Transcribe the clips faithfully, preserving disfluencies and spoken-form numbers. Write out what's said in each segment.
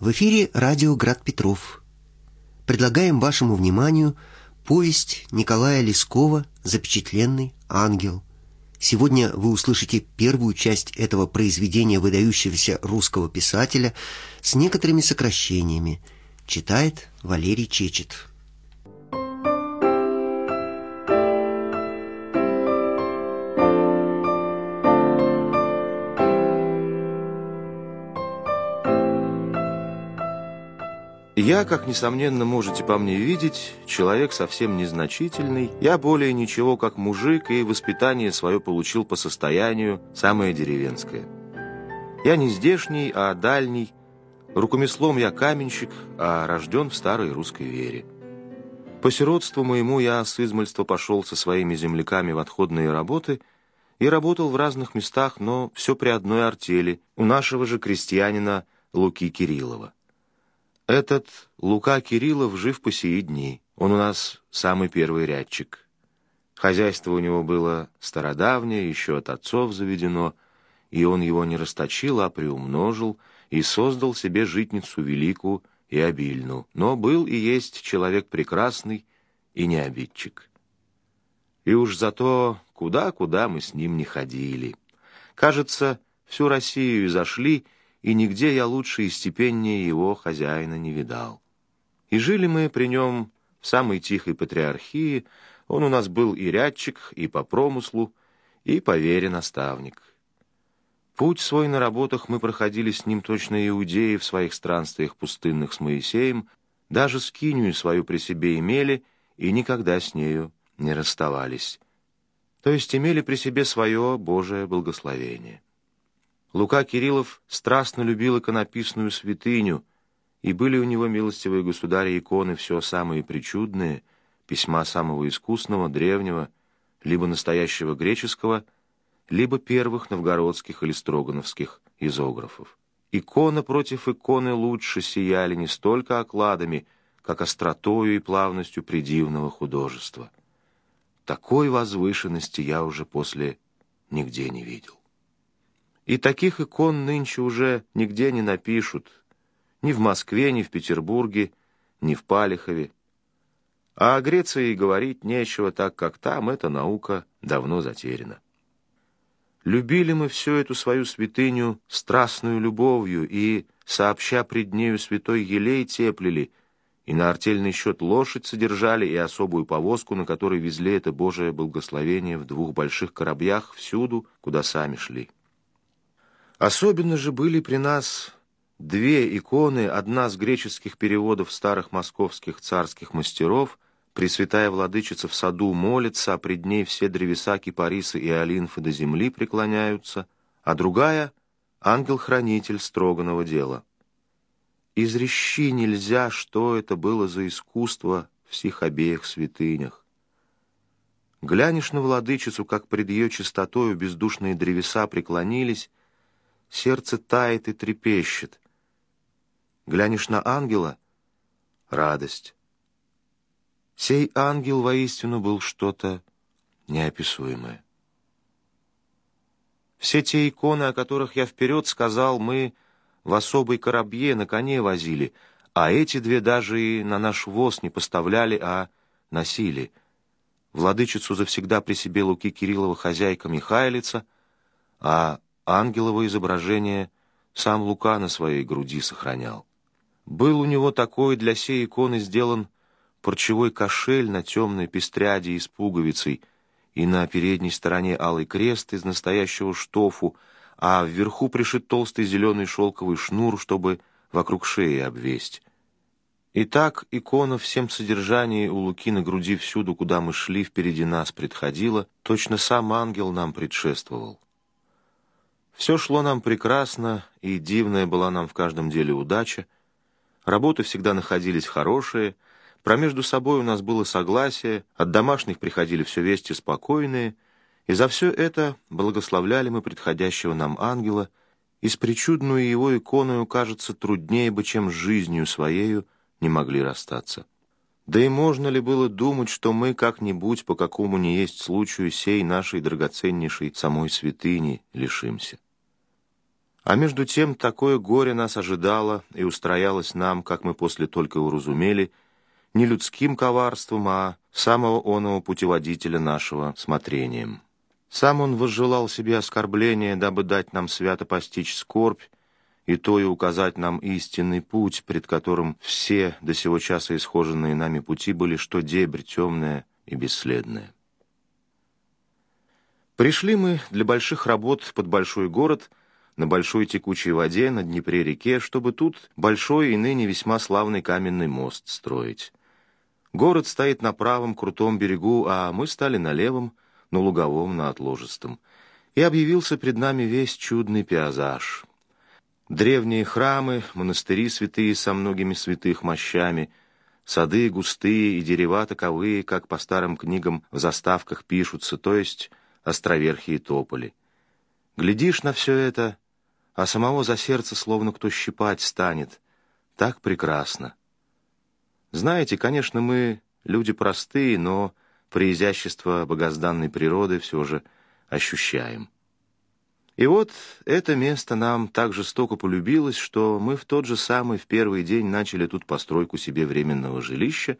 В эфире радио «Град Петров». Предлагаем вашему вниманию повесть Николая Лескова «Запечатленный ангел». Сегодня вы услышите первую часть этого произведения выдающегося русского писателя с некоторыми сокращениями. Читает Валерий Чечет. Я, как несомненно можете по мне видеть, человек совсем незначительный. Я более ничего, как мужик, и воспитание свое получил по состоянию самое деревенское. Я не здешний, а дальний. Рукомеслом я каменщик, а рожден в старой русской вере. По сиротству моему я с измальства пошел со своими земляками в отходные работы и работал в разных местах, но все при одной артели у нашего же крестьянина Луки Кириллова. Этот Лука Кириллов жив по сии дни. Он у нас самый первый рядчик. Хозяйство у него было стародавнее, еще от отцов заведено, и он его не расточил, а приумножил, и создал себе житницу великую и обильную. Но был и есть человек прекрасный и не обидчик. И уж зато куда-куда мы с ним не ходили. Кажется, всю Россию изошли, и нигде я лучше и степеннее его хозяина не видал. И жили мы при нем в самой тихой патриархии, он у нас был и рядчик, и по промыслу, и по вере наставник. Путь свой на работах мы проходили с ним точно иудеи в своих странствиях пустынных с Моисеем, даже скинию свою при себе имели и никогда с нею не расставались, то есть имели при себе свое Божие благословение». Лука Кириллов страстно любил иконописную святыню, и были у него, милостивые государи, иконы все самые причудные, письма самого искусного, древнего, либо настоящего греческого, либо первых новгородских или строгановских изографов. Икона против иконы лучше сияли не столько окладами, как остротою и плавностью придивного художества. Такой возвышенности я уже после нигде не видел. И таких икон нынче уже нигде не напишут, ни в Москве, ни в Петербурге, ни в Палихове. А о Греции говорить нечего, так как там эта наука давно затеряна. Любили мы всю эту свою святыню страстную любовью и, сообща пред нею святой елей, теплили, и на артельный счет лошадь содержали и особую повозку, на которой везли это Божие благословение в двух больших коробьях всюду, куда сами шли. Особенно же были при нас две иконы, одна с греческих переводов старых московских царских мастеров, Пресвятая Владычица в саду молится, а пред ней все древеса кипарисы и олимфы до земли преклоняются, а другая — ангел-хранитель строганного дела. Изрещи нельзя, что это было за искусство в сих обеих святынях. Глянешь на Владычицу, как пред ее чистотою бездушные древеса преклонились, сердце тает и трепещет. Глянешь на ангела — радость. Сей ангел воистину был что-то неописуемое. Все те иконы, о которых я вперед сказал, мы в особой коробье на коне возили, а эти две даже и на наш воз не поставляли, а носили. Владычицу завсегда при себе Луки Кириллова хозяйка Михайлица, а ангелово изображение сам Лука на своей груди сохранял. Был у него такой для сей иконы сделан парчевой кошель на темной пестряде и с пуговицей, и на передней стороне алый крест из настоящего штофу, а вверху пришит толстый зеленый шелковый шнур, чтобы вокруг шеи обвесть. И так икона в всем содержании у Луки на груди всюду, куда мы шли, впереди нас предходила, точно сам ангел нам предшествовал. Все шло нам прекрасно, и дивная была нам в каждом деле удача. Работы всегда находились хорошие, промежду собой у нас было согласие, от домашних приходили все вести спокойные, и за все это благословляли мы предходящего нам ангела, и с причудную его иконою, кажется, труднее бы, чем с жизнью своею, не могли расстаться. Да и можно ли было думать, что мы как-нибудь, по какому ни есть случаю, сей нашей драгоценнейшей самой святыни лишимся? А между тем такое горе нас ожидало и устроялось нам, как мы после только уразумели, не людским коварством, а самого оного путеводителя нашего смотрением. Сам он возжелал себе оскорбления, дабы дать нам свято постичь скорбь, и то и указать нам истинный путь, пред которым все до сего часа исхоженные нами пути были, что дебрь темная и бесследная. Пришли мы для больших работ под большой город, на большой текучей воде, на Днепре-реке, чтобы тут большой и ныне весьма славный каменный мост строить. Город стоит на правом крутом берегу, а мы стали на левом, на луговом, на отложистом. И объявился пред нами весь чудный пейзаж. Древние храмы, монастыри святые со многими святых мощами, сады густые и дерева таковые, как по старым книгам в заставках пишутся, то есть островерхие тополи. Глядишь на все это, а самого за сердце словно кто щипать станет. Так прекрасно. Знаете, конечно, мы люди простые, но преизящество богозданной природы все же ощущаем. И вот это место нам так жестоко полюбилось, что мы в тот же самый, в первый день начали тут постройку себе временного жилища.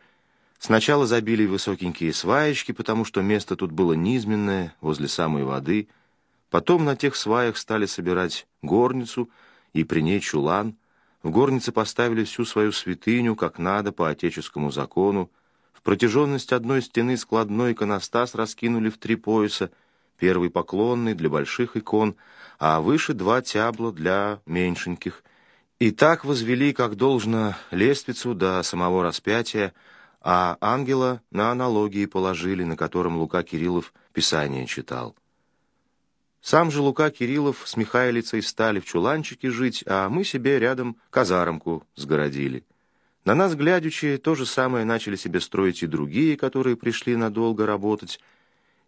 Сначала забили высокенькие сваечки, потому что место тут было низменное, возле самой воды. Потом на тех сваях стали собирать горницу и при ней чулан. В горнице поставили всю свою святыню, как надо, по отеческому закону. В протяженность одной стены складной иконостас раскинули в три пояса, первый поклонный для больших икон, а выше два тябла для меньшеньких. И так возвели, как должно, лествицу до самого распятия, а ангела на аналогии положили, на котором Лука Кириллов Писание читал. Сам же Лука Кириллов с Михайлицей стали в чуланчике жить, а мы себе рядом казармку сгородили. На нас, глядячи, то же самое начали себе строить и другие, которые пришли надолго работать.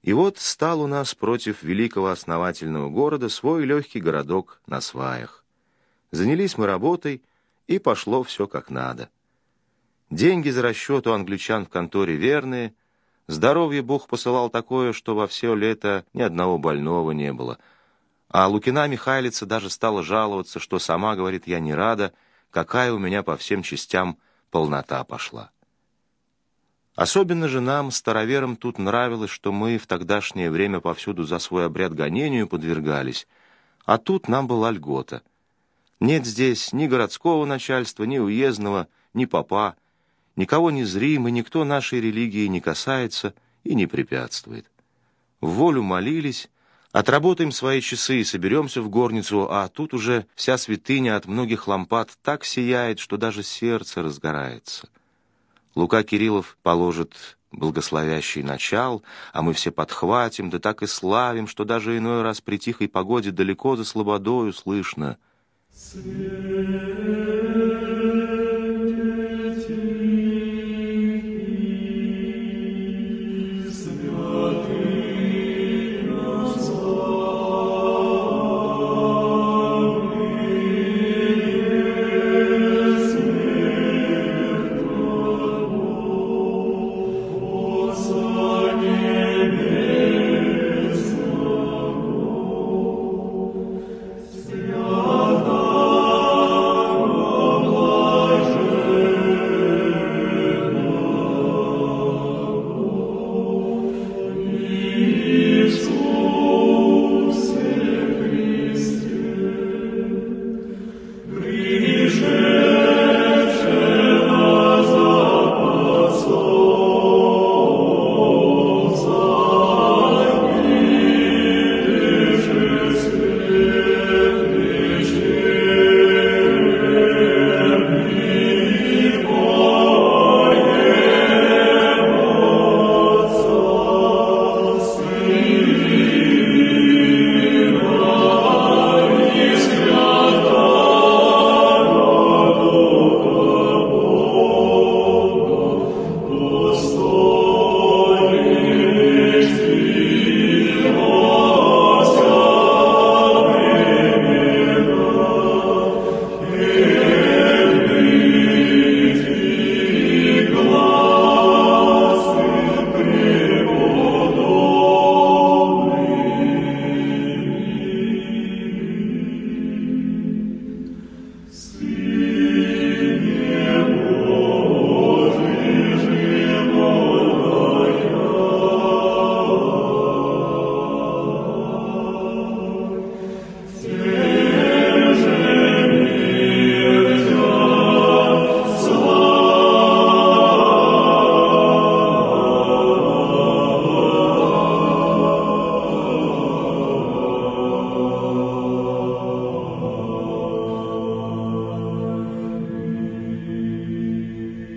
И вот стал у нас против великого основательного города свой легкий городок на сваях. Занялись мы работой, и пошло все как надо. Деньги за расчет у англичан в конторе верные. Здоровье Бог посылал такое, что во все лето ни одного больного не было. А Лукина Михайлица даже стала жаловаться, что сама, говорит, я не рада, какая у меня по всем частям полнота пошла. Особенно же нам, староверам, тут нравилось, что мы в тогдашнее время повсюду за свой обряд гонению подвергались, а тут нам была льгота. Нет здесь ни городского начальства, ни уездного, ни попа, никого не зрим, и никто нашей религии не касается и не препятствует. В волю молились, отработаем свои часы и соберемся в горницу, а тут уже вся святыня от многих лампад так сияет, что даже сердце разгорается. Лука Кириллов положит благословящий начал, а мы все подхватим, да так и славим, что даже иной раз при тихой погоде далеко за слободою слышно. Oh,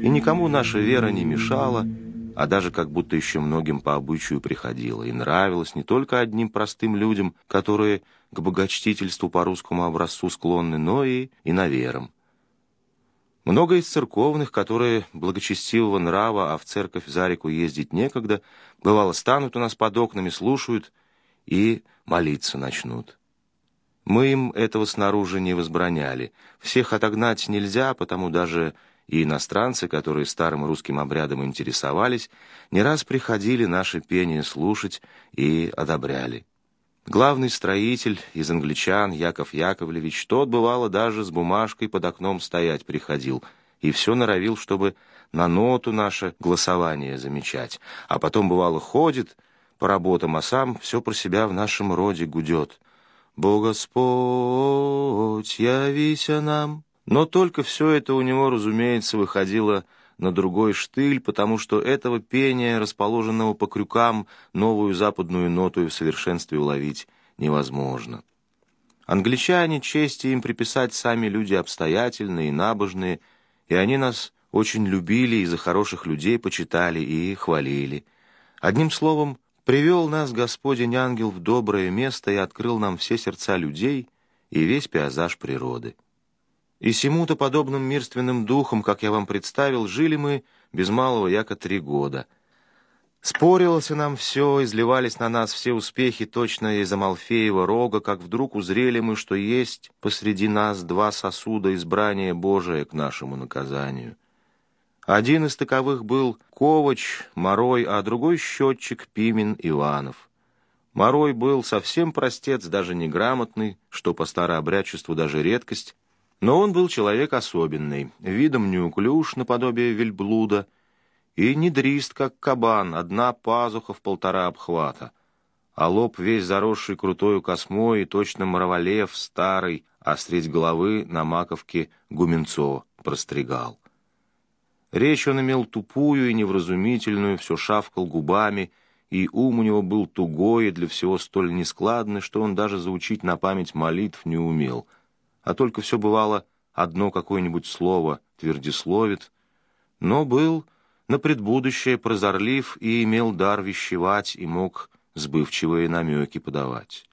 И никому наша вера не мешала, а даже как будто еще многим по обычаю приходила и нравилась не только одним простым людям, которые к богочтительству по русскому образцу склонны, но и иноверам. Много из церковных, которые благочестивого нрава, а в церковь за реку ездить некогда, бывало, станут у нас под окнами, слушают и молиться начнут. Мы им этого снаружи не возбраняли. Всех отогнать нельзя, потому даже и иностранцы, которые старым русским обрядом интересовались, не раз приходили наше пение слушать и одобряли. Главный строитель из англичан, Яков Яковлевич, тот, бывало, даже с бумажкой под окном стоять приходил и все норовил, чтобы на ноту наше голосование замечать. А потом, бывало, ходит по работам, а сам все про себя в нашем роде гудет. «Бо Господь, явися нам». Но только все это у него, разумеется, выходило на другой штыль, потому что этого пения, расположенного по крюкам, новую западную ноту в совершенстве уловить невозможно. Англичане, чести им приписать, сами люди обстоятельные и набожные, и они нас очень любили и за хороших людей почитали и хвалили. Одним словом, привел нас Господень ангел в доброе место и открыл нам все сердца людей и весь пейзаж природы. И сему-то подобным мирственным духом, как я вам представил, жили мы без малого яко три года. Спорилось нам все, изливались на нас все успехи точно из Амалфеева рога, как вдруг узрели мы, что есть посреди нас два сосуда избрания Божия к нашему наказанию. Один из таковых был Ковач Морой, а другой счетчик Пимен Иванов. Морой был совсем простец, даже неграмотный, что по старообрядчеству даже редкость, но он был человек особенный, видом неуклюж, наподобие вельблуда, и недрист, как кабан, одна пазуха в полтора обхвата, а лоб весь заросший крутою космой и точно Моровалев старый, а средь головы на маковке гуменцо простригал. Речь он имел тупую и невразумительную, все шавкал губами, и ум у него был тугой и для всего столь нескладный, что он даже заучить на память молитв не умел, а только все бывало одно какое-нибудь слово твердисловит, но был на предбудущее прозорлив и имел дар вещевать и мог сбывчивые намеки подавать.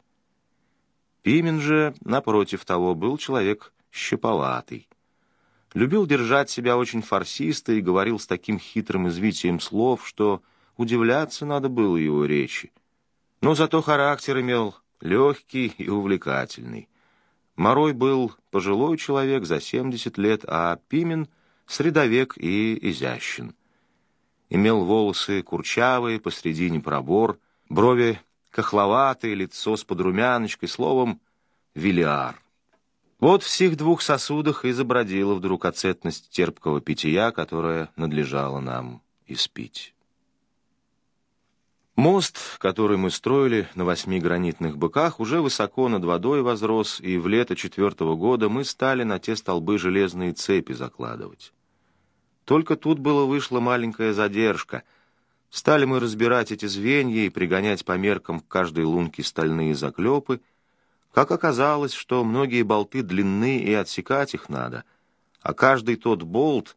Пимен же, напротив того, был человек щеповатый. Любил держать себя очень форсисто и говорил с таким хитрым извитием слов, что удивляться надо было его речи. Но зато характер имел легкий и увлекательный. Морой был пожилой человек за семьдесят лет, а Пимен — средовек и изящен. Имел волосы курчавые, посредине пробор, брови кохловатые, лицо с подрумяночкой, словом, велиар. Вот в сих двух сосудах и забродила вдруг оцетность терпкого питья, которое надлежало нам испить. Мост, который мы строили на восьми гранитных быках, уже высоко над водой возрос, и в лето четвертого года мы стали на те столбы железные цепи закладывать. Только тут было вышла маленькая задержка. Стали мы разбирать эти звенья и пригонять по меркам к каждой лунке стальные заклепы. Как оказалось, что многие болты длинны, и отсекать их надо, а каждый тот болт,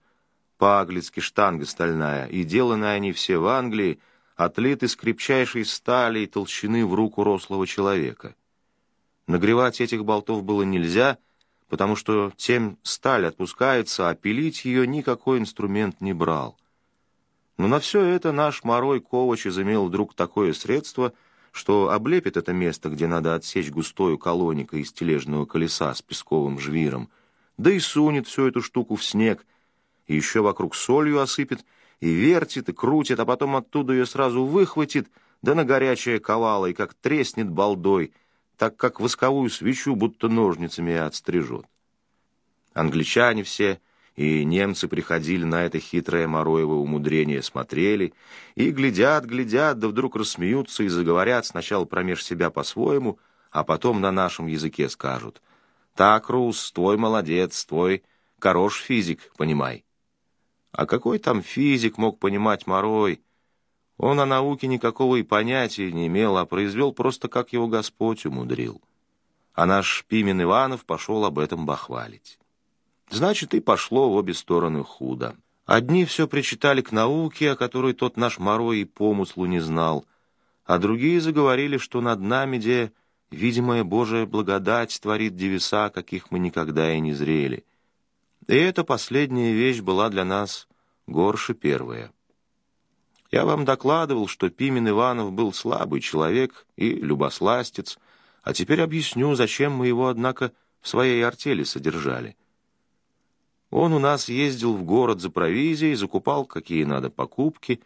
по-английски штанга стальная, и деланы они все в Англии, отлит из крепчайшей стали и толщины в руку рослого человека. Нагревать этих болтов было нельзя, потому что тем сталь отпускается, а пилить ее никакой инструмент не брал. Но на все это наш Морой Ковач изымел вдруг такое средство, что облепит это место, где надо отсечь густою колоникой из тележного колеса с песковым жвиром, да и сунет всю эту штуку в снег, и еще вокруг солью осыпет, и вертит, и крутит, а потом оттуда ее сразу выхватит, да на горячее ковало, и как треснет балдой, так как восковую свечу будто ножницами и отстрижет. Англичане все и немцы приходили на это хитрое Мороево умудрение, смотрели, и глядят, глядят, да вдруг рассмеются и заговорят сначала промеж себя по-своему, а потом на нашем языке скажут: «Так, рус, твой молодец, твой хорош физик, понимай». А какой там физик мог понимать Морой? Он о науке никакого и понятия не имел, а произвел просто, как его Господь умудрил. А наш Пимен Иванов пошел об этом бахвалить. Значит, и пошло в обе стороны худо. Одни все причитали к науке, о которой тот наш Морой и помыслу не знал, а другие заговорили, что над нами, где видимая Божия благодать, творит девеса, каких мы никогда и не зрели. И эта последняя вещь была для нас горше первая. Я вам докладывал, что Пимен Иванов был слабый человек и любосластец, а теперь объясню, зачем мы его, однако, в своей артели содержали. Он у нас ездил в город за провизией, закупал какие надо покупки,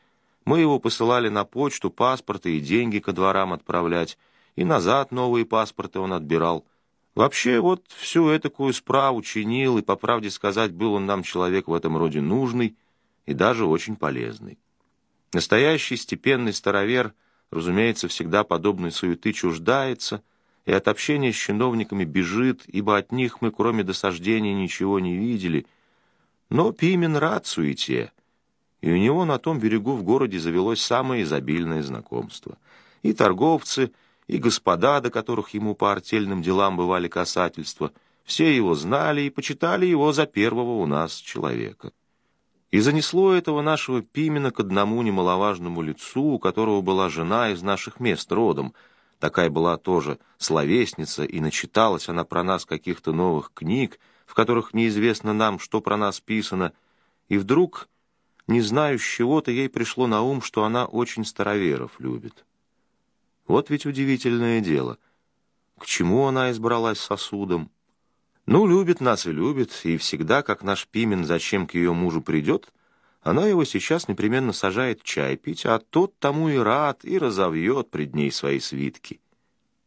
мы его посылали на почту паспорты и деньги ко дворам отправлять, и назад новые паспорты он отбирал. Вообще, вот всю этакую справу чинил, и, по правде сказать, был он нам человек в этом роде нужный и даже очень полезный. Настоящий степенный старовер, разумеется, всегда подобной суеты чуждается и от общения с чиновниками бежит, ибо от них мы, кроме досаждения, ничего не видели. Но Пимен рад суете, и у него на том берегу в городе завелось самое изобильное знакомство. И торговцы, и господа, до которых ему по артельным делам бывали касательства, все его знали и почитали его за первого у нас человека. И занесло этого нашего Пимена к одному немаловажному лицу, у которого была жена из наших мест родом. Такая была тоже словесница, и начиталась она про нас каких-то новых книг, в которых неизвестно нам, что про нас писано. И вдруг, не знаю с чего-то, ей пришло на ум, что она очень староверов любит. Вот ведь удивительное дело. К чему она избралась сосудом? Ну, любит нас и любит, и всегда, как наш Пимен зачем к ее мужу придет, она его сейчас непременно сажает чай пить, а тот тому и рад, и разовьет пред ней свои свитки.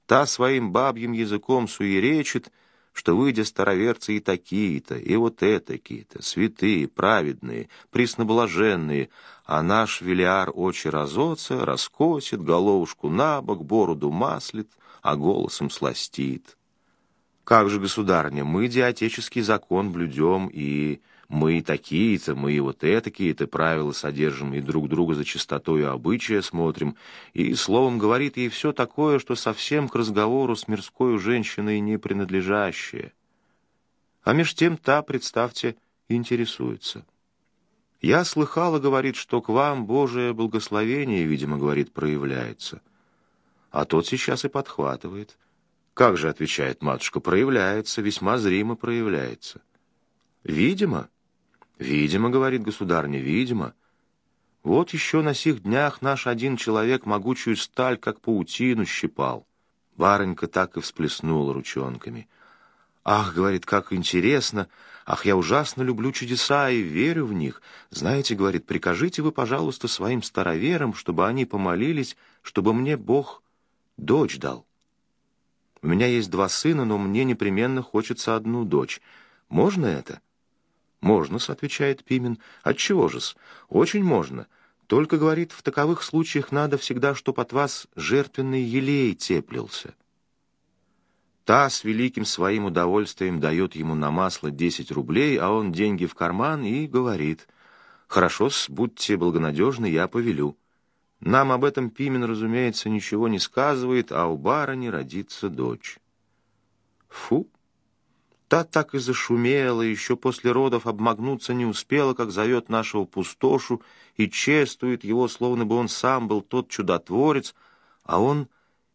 Та своим бабьим языком суеречит, что, выйдя староверцы и такие-то, и вот этакие-то, святые, праведные, пресноблаженные, а наш Велиар очи разоца, раскосит, головушку на бок, бороду маслит, а голосом сластит. «Как же, государыня, мы диотеческий закон блюдем, и мы такие-то, мы вот этакие-то правила содержим, и друг друга за чистотою обычая смотрим», и, словом, говорит ей все такое, что совсем к разговору с мирской женщиной не принадлежащее. А меж тем та, представьте, интересуется. «Я слыхала, — говорит, — что к вам Божие благословение, видимо, — говорит, — проявляется». А тот сейчас и подхватывает. «Как же, — отвечает матушка, — проявляется, весьма зримо проявляется». «Видимо? Видимо, — говорит государня, — видимо. Вот еще на сих днях наш один человек могучую сталь, как паутину, щипал». Барынька так и всплеснула ручонками. «Ах, — говорит, — как интересно! Ах, я ужасно люблю чудеса и верю в них. Знаете, — говорит, — прикажите вы, пожалуйста, своим староверам, чтобы они помолились, чтобы мне Бог дочь дал. У меня есть два сына, но мне непременно хочется одну дочь. Можно это?» «Можно-с, — отвечает Пимен. — Отчего же-с? Очень можно. Только, — говорит, — в таковых случаях надо всегда, чтоб от вас жертвенный елей теплился». Та с великим своим удовольствием дает ему на масло десять рублей, а он деньги в карман и говорит: «Хорошо-с, будьте благонадежны, я повелю». Нам об этом Пимен, разумеется, ничего не сказывает, а у барыни родится дочь. Фу! Та так и зашумела, еще после родов обмагнуться не успела, как зовет нашего пустошу и чествует его, словно бы он сам был тот чудотворец, а он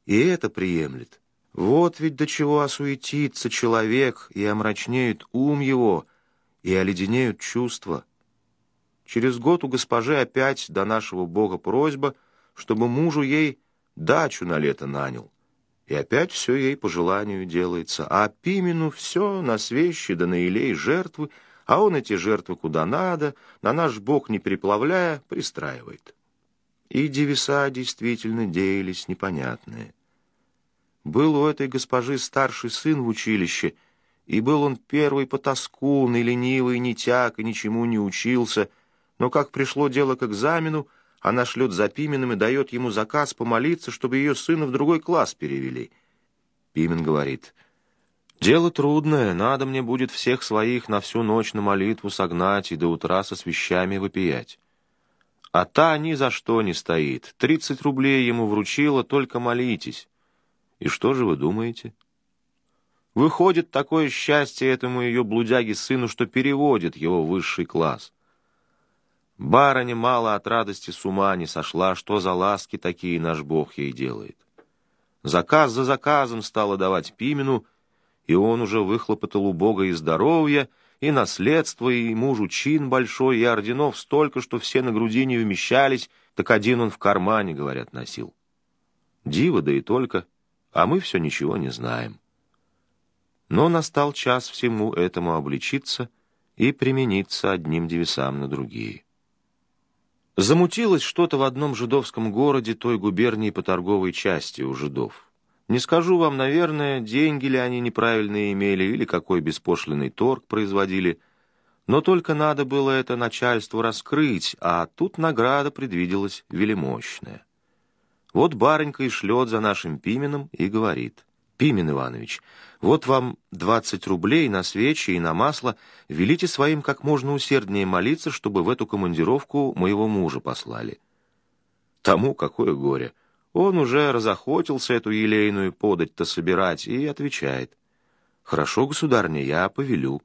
и это приемлет. Вот ведь до чего осуетится человек, и омрачнеет ум его, и оледенеют чувства. Через год у госпожи опять до нашего Бога просьба, чтобы мужу ей дачу на лето нанял. И опять все ей по желанию делается. А Пимену все на свещи да на елей жертвы, а он эти жертвы куда надо, на наш Бог не переплавляя, пристраивает. И девеса действительно деялись непонятные. Был у этой госпожи старший сын в училище, и был он первый потаскун, и ленивый, и нетяк, и ничему не учился. Но как пришло дело к экзамену, она шлет за Пименом и дает ему заказ помолиться, чтобы ее сына в другой класс перевели. Пимен говорит: «Дело трудное, надо мне будет всех своих на всю ночь на молитву согнать и до утра со свящами вопиять». А та ни за что не стоит, тридцать рублей ему вручила, только молитесь. И что же вы думаете? Выходит такое счастье этому ее блудяге-сыну, что переводит его в высший класс. Барыня мало от радости с ума не сошла, что за ласки такие наш Бог ей делает. Заказ за заказом стала давать Пимену, и он уже выхлопотал у Бога и здоровье, и наследство, и мужу чин большой, и орденов столько, что все на груди не вмещались, так один он в кармане, говорят, носил. Диво, да и только, а мы все ничего не знаем. Но настал час всему этому обличиться и примениться одним девесам на другие. Замутилось что-то в одном жидовском городе той губернии по торговой части у жидов. Не скажу вам, наверное, деньги ли они неправильные имели или какой беспошлинный торг производили, но только надо было это начальству раскрыть, а тут награда предвиделась велимощная. Вот барынька и шлет за нашим Пименом и говорит: «Пимен Иванович, вот вам двадцать рублей на свечи и на масло, велите своим как можно усерднее молиться, чтобы в эту командировку моего мужа послали». Тому какое горе! Он уже разохотился эту елейную подать-то собирать и отвечает: «Хорошо, государыня, я повелю».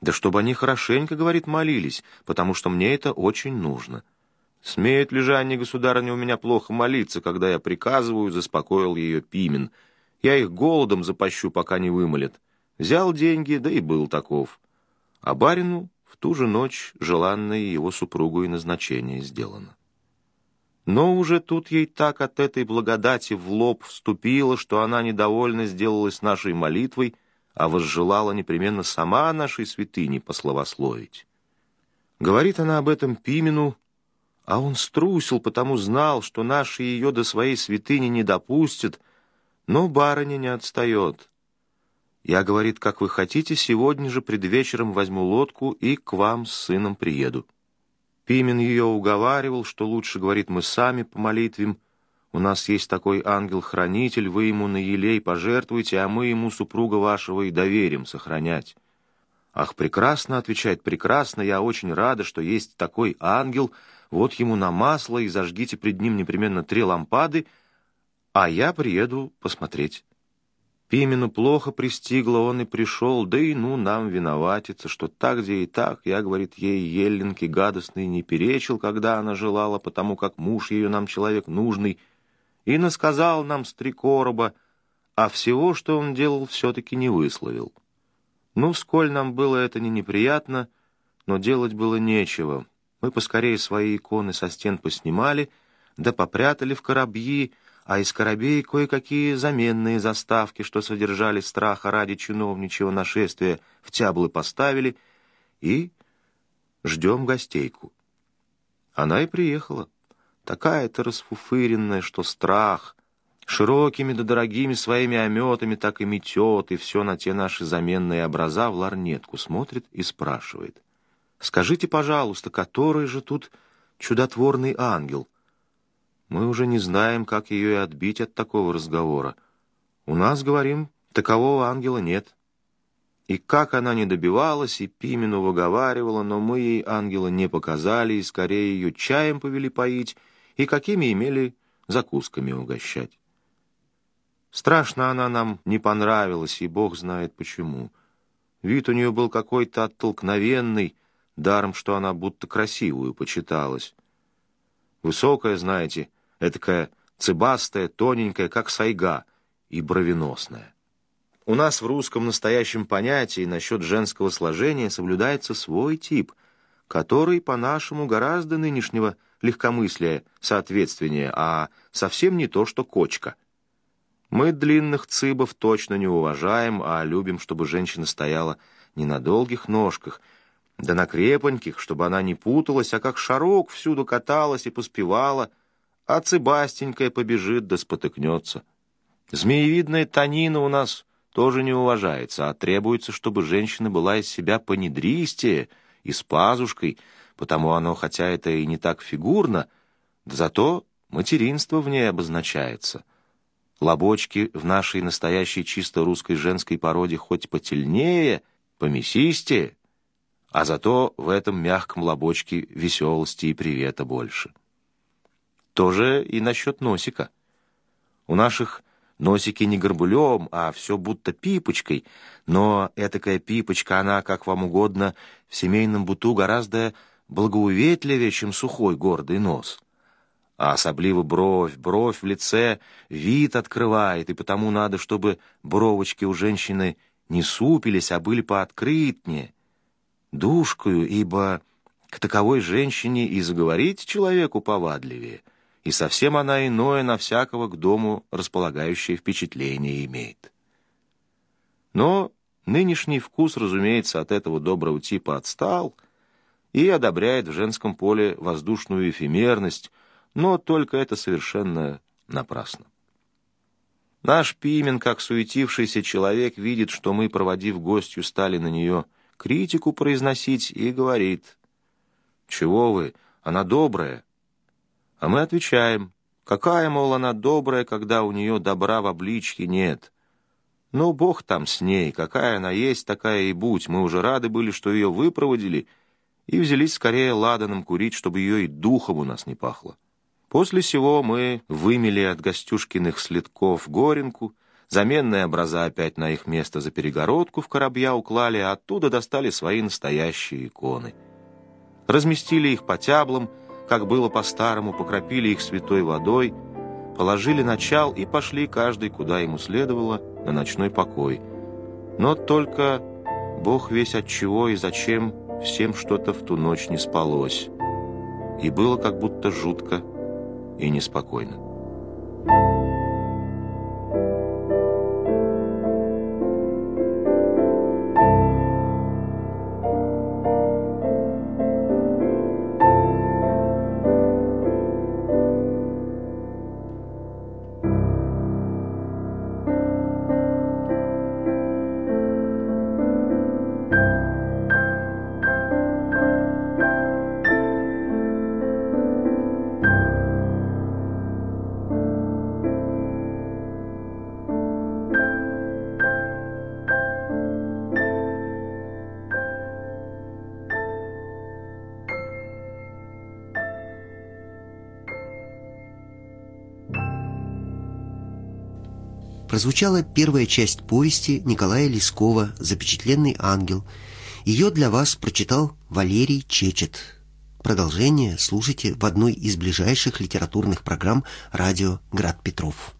«Да чтобы они хорошенько, — говорит, — молились, потому что мне это очень нужно». «Смеют ли же они, государыня, у меня плохо молиться, когда я приказываю?» — заспокоил ее Пимен. «Я их голодом запащу, пока не вымолят». Взял деньги, да и был таков. А барину в ту же ночь желанное его супругу и назначение сделано. Но уже тут ей так от этой благодати в лоб вступило, что она недовольна сделалась нашей молитвой, а возжелала непременно сама нашей святыни пословословить. Говорит она об этом Пимену, а он струсил, потому знал, что наши ее до своей святыни не допустят, но барыня не отстает. «Я, — говорит, — как вы хотите, сегодня же пред вечером возьму лодку и к вам с сыном приеду». Пимен ее уговаривал, что лучше, — говорит, — мы сами помолитвим. У нас есть такой ангел-хранитель, вы ему на елей пожертвуйте, а мы ему супруга вашего и доверим сохранять. «Ах, прекрасно, — отвечает, — прекрасно, я очень рада, что есть такой ангел, вот ему на масло и зажгите пред ним непременно три лампады, а я приеду посмотреть». Пимену плохо пристигло, он и пришел, да и ну нам виноватиться, что так, где и так, я, говорит, ей Еленке гадостной не перечил, когда она желала, потому как муж ее нам человек нужный, и насказал нам с три короба, а всего, что он делал, все-таки не высловил. Ну, сколь нам было это не неприятно, но делать было нечего. Мы поскорее свои иконы со стен поснимали, да попрятали в коробьи, а из коробей кое-какие заменные заставки, что содержали страха ради чиновничьего нашествия, в тяблы поставили, и ждем гостейку. Она и приехала, такая-то расфуфыренная, что страх, широкими да дорогими своими ометами так и метет, и все на те наши заменные образа в ларнетку смотрит и спрашивает: «Скажите, пожалуйста, который же тут чудотворный ангел?» Мы уже не знаем, как ее и отбить от такого разговора. У нас, говорим, такового ангела нет. И как она не добивалась, и Пимену выговаривала, но мы ей ангела не показали, и скорее ее чаем повели поить, и какими имели закусками угощать. Страшно она нам не понравилась, и Бог знает почему. Вид у нее был какой-то оттолкновенный, даром, что она будто красивую почиталась. Высокая, знаете, этакая цыбастая, тоненькая, как сайга, и бровеносная. У нас в русском настоящем понятии насчет женского сложения соблюдается свой тип, который, по-нашему, гораздо нынешнего легкомыслия соответственнее, а совсем не то, что кочка. Мы длинных цыбов точно не уважаем, а любим, чтобы женщина стояла не на долгих ножках, да на крепоньких, чтобы она не путалась, а как шарок всюду каталась и поспевала, а цыбастенькая побежит да спотыкнется. Змеевидная танина у нас тоже не уважается, а требуется, чтобы женщина была из себя понедристее и с пазушкой, потому оно, хотя это и не так фигурно, да зато материнство в ней обозначается. Лобочки в нашей настоящей чисто русской женской породе хоть потельнее, помесистее, а зато в этом мягком лобочке веселости и привета больше. Тоже и насчет носика. У наших носики не горбулем, а все будто пипочкой, но этакая пипочка, она, как вам угодно, в семейном быту гораздо благоуветливее, чем сухой гордый нос. А особливо бровь, бровь в лице вид открывает, и потому надо, чтобы бровочки у женщины не супились, а были пооткрытнее, душкою, ибо к таковой женщине и заговорить человеку повадливее, и совсем она иное на всякого к дому располагающее впечатление имеет. Но нынешний вкус, разумеется, от этого доброго типа отстал и одобряет в женском поле воздушную эфемерность, но только это совершенно напрасно. Наш Пимен, как суетившийся человек, видит, что мы, проводив гостью, стали на нее критику произносить, и говорит: «Чего вы? Она добрая». А мы отвечаем: «Какая, мол, она добрая, когда у нее добра в обличье нет? Ну, Бог там с ней, какая она есть, такая и будь. Мы уже рады были, что ее выпроводили, и взялись скорее ладаном курить, чтобы ее и духом у нас не пахло». После сего мы вымели от гостюшкиных следков горенку, заменные образа опять на их место за перегородку в коробья уклали, а оттуда достали свои настоящие иконы. Разместили их по тяблам, как было по-старому, покропили их святой водой, положили начал и пошли каждый, куда ему следовало, на ночной покой. Но только Бог весь отчего и зачем всем что-то в ту ночь не спалось, и было как будто жутко и неспокойно. Прозвучала первая часть повести Николая Лескова «Запечатленный ангел». Ее для вас прочитал Валерий Чечет. Продолжение слушайте в одной из ближайших литературных программ радио «Град Петров».